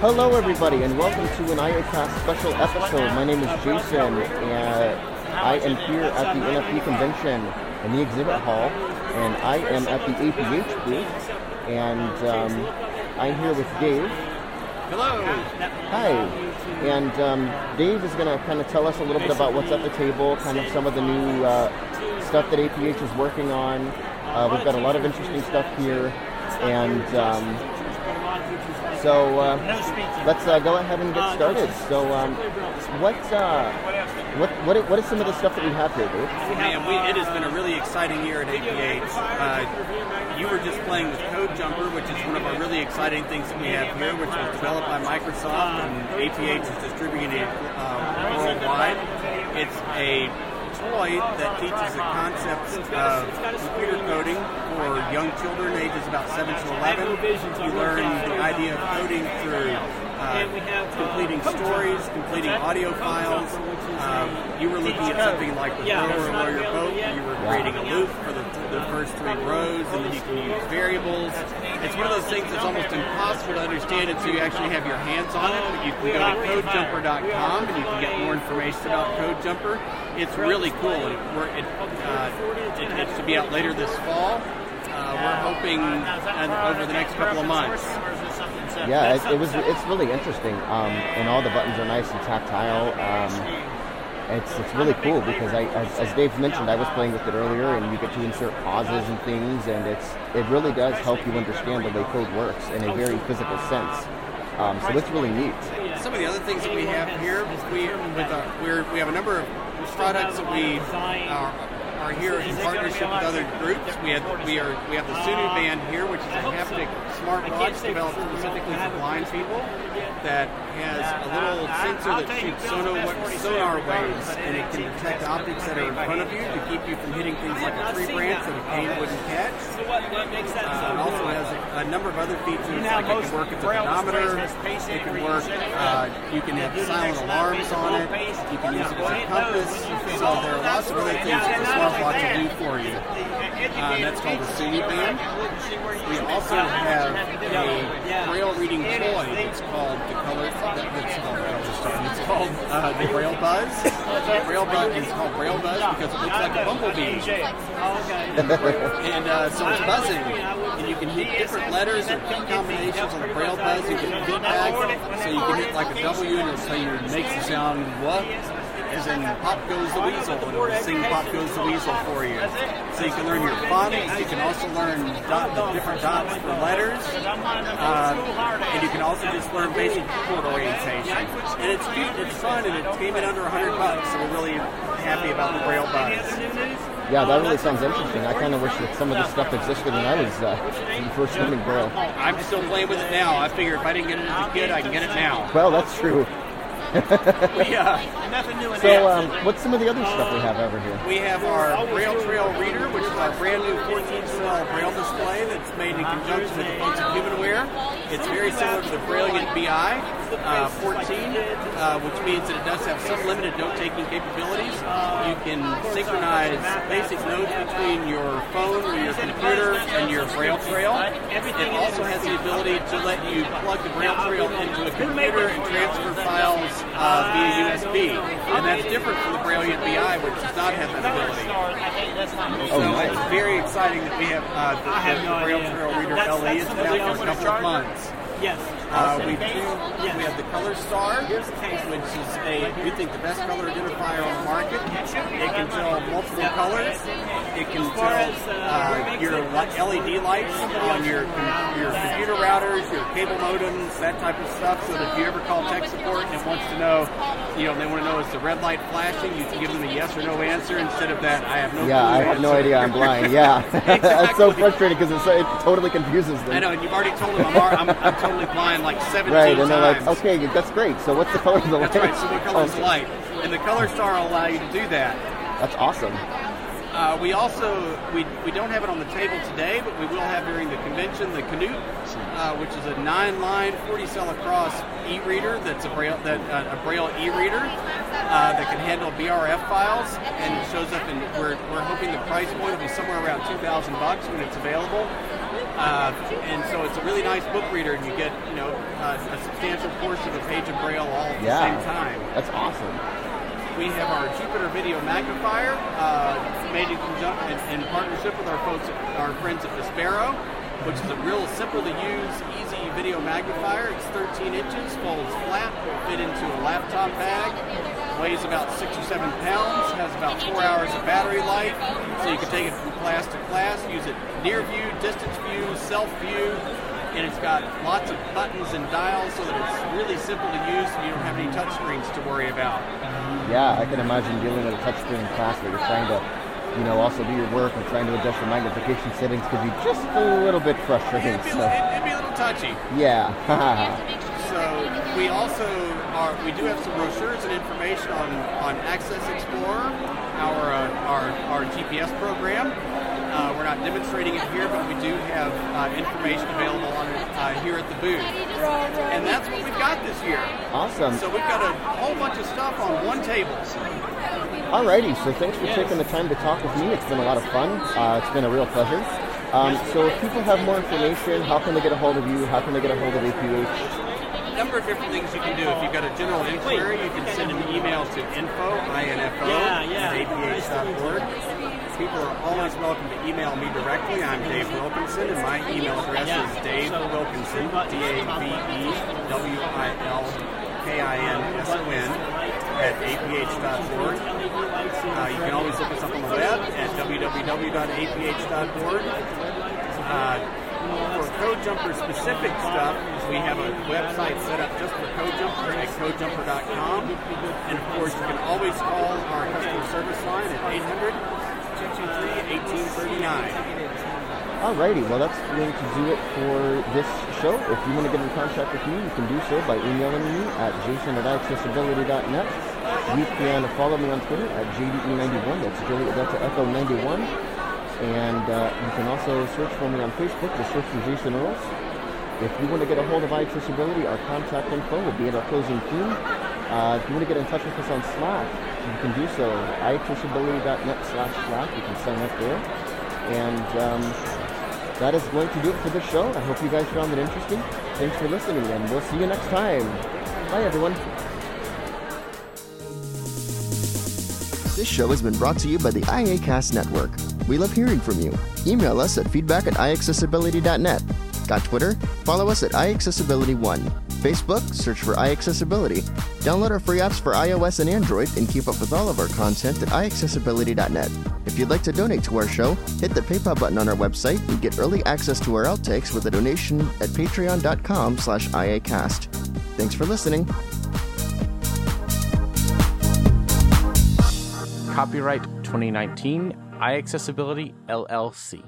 Hello, everybody, and welcome to an iACast special episode. My name is Jason, and I am here at the NFB convention in the exhibit hall, and I am at the APH booth, and I'm here with Dave. Hello. Hi. And Dave is going to kind of tell us a little bit about what's at the table, kind of some of the new stuff that APH is working on. We've got a lot of interesting stuff here, and let's go ahead and get started. So what is some of the stuff that we have here, Dave? Man, it has been a really exciting year at APH. You were just playing with Code Jumper, which is one of our really exciting things that we have here, which was developed by Microsoft, and APH is distributing it worldwide. It's a toy that teaches the concepts of computer coding for young children ages about 7 to 11. You learn the idea of coding through completing stories, completing audio files. You were looking at something like the rower, lawyer, boat. You were creating a loop for the first three rows, and then you can use variables. It's one of those things that's almost impossible to understand until you actually have your hands on it. But you can go to CodeJumper.com, and you can get more information about Code Jumper. It's really cool. It has to be out later this fall. We're hoping over the next couple of months. Yeah, it's really interesting, and all the buttons are nice and tactile. It's really cool because as Dave mentioned, I was playing with it earlier, and you get to insert pauses and things, and it really does help you understand the way code works in a very physical sense. So it's really neat. Some of the other things that we have here, we have a number of products that we are here in partnership with other groups. We have the Sunu band here, which is a haptic smartwatch developed specifically for blind people that has a little sensor that shoots sonar waves, and it can detect objects that are in front of you to keep you from hitting things like a tree branch that a cane wouldn't catch. It also has a number of other features, like it can work at the pedometer, it can work, you can have silent alarms on it, you can use it as a compass, so there are lots of other things that the smartwatch will do for you. That's called the Sunu band. We also have a braille reading toy that's called the Color Star. It's called the Braille Buzz. It's called Braille Buzz because it looks like a bumblebee. And so it's buzzing, and you can hit different letters or key combinations on the Braille Buzz. You can hit back, so you can hit like a W, and it'll say you make the sound what. As in Pop Goes the Weasel, and it will sing Pop Goes the Weasel for you. So you can learn your phonics, you can also learn the different dots for letters, and you can also just learn basic chord orientation. And it's cute, it's fun, and it came in under $100, so we're really happy about the Braille Buzz. Yeah, that really sounds interesting. I kind of wish that some of this stuff existed when I was first learning Braille. I'm still playing with it now. I figure if I didn't get it as a kid, I can get it now. Well, that's true. So, what's some of the other stuff we have over here? We have our Braille Trail Reader, which is our brand new 14-cell Braille display that's made in conjunction with the folks at HumanWare. It's very similar to the Brailliant BI 14, which means that it does have some limited note-taking capabilities. You can synchronize basic notes between your phone or your computer and your Braille Trail. It also has the ability to let you plug the Braille Trail into a computer and transfer files via USB, and that's different from the Brailliant BI, which does not have that ability. So it's very exciting that we have the Braille Trail Reader LE. It's been out for a couple of months. Yes. We have the Color Star, which is we think the best color identifier on the market. It can tell multiple colors. It can tell your LED lights on your computer routers, your cable modems, that type of stuff. So that if you ever call tech support and wants to know, they want to know is the red light flashing, you can give them a yes or no answer instead of that. I have no. Yeah, I have no idea. I'm blind. Yeah, It's so frustrating because it totally confuses them. I know, and you've already told them I'm totally blind like 17 times. Right, and they're like, okay, that's great. So what's the color of the light? That's right, so the color is light. And the Color Star will allow you to do that. That's awesome. We also, we don't have it on the table today, but we will have during the convention the Canute, which is a 9-line, 40-cell across e-reader that's a Braille e-reader that can handle BRF files, and it shows up in, we're hoping the price point will be somewhere around $2,000 when it's available. And so it's a really nice book reader, and you get, you know, a substantial portion of a page of Braille all at the same time. That's awesome. We have our Jupiter video magnifier made in partnership with our friends at Vispero, which is a real simple to use, easy video magnifier. It's 13 inches, folds flat, will fit into a laptop bag, weighs about 6 or 7 pounds, has about 4 hours of battery life, so you can take it from class to class, use it near view, distance view, self view, and it's got lots of buttons and dials so that it's really simple to use and you don't have any touch screens to worry about. Yeah, I can imagine dealing with a touch screen in class where you're trying to, you know, also do your work and trying to adjust your magnification settings could be just a little bit frustrating. It'd be a little touchy. Yeah. So we also are, we do have some brochures and information on Access Explorer, our GPS program. We're not demonstrating it here, but we do have information available on it here at the booth. And that's what we've got this year. Awesome. So we've got a whole bunch of stuff on one table. Alrighty, so thanks for taking the time to talk with me. It's been a lot of fun. It's been a real pleasure. So if people have more information, how can they get a hold of you? How can they get a hold of APH? A number of different things you can do. If you've got a general inquiry, you can send an email to info@aph.org. People are always welcome to email me directly. I'm Dave Wilkinson, and my email address is Dave Wilkinson, DAVEWILKINSON, @aph.org. You can always look us up on the web at www.aph.org. For Code Jumper specific stuff, we have a website set up just for Code Jumper at CodeJumper.com. And of course, you can always call our customer service line at 800-223-1839. Alrighty, well, that's going to do it for this show. If you want to get in contact with me, you can do so by emailing me at jason@iaccessibility.net. You can follow me on Twitter at JDE91, that's Juliet Delta Echo 91. And you can also search for me on Facebook, just search for Jason Earls. If you want to get a hold of iAccessibility, our contact info will be in our closing queue. If you want to get in touch with us on Slack, you can do so. iaccessibility.net/Slack. You can sign up there. And that is going to do it for this show. I hope you guys found it interesting. Thanks for listening, and we'll see you next time. Bye, everyone. This show has been brought to you by the iACast Network. We love hearing from you. Email us at feedback@iaccessibility.net. Got Twitter? Follow us at iaccessibility1. Facebook? Search for iaccessibility. Download our free apps for iOS and Android and keep up with all of our content at iaccessibility.net. If you'd like to donate to our show, hit the PayPal button on our website and get early access to our outtakes with a donation at patreon.com/iACast. Thanks for listening. Copyright 2019, iAccessibility, LLC.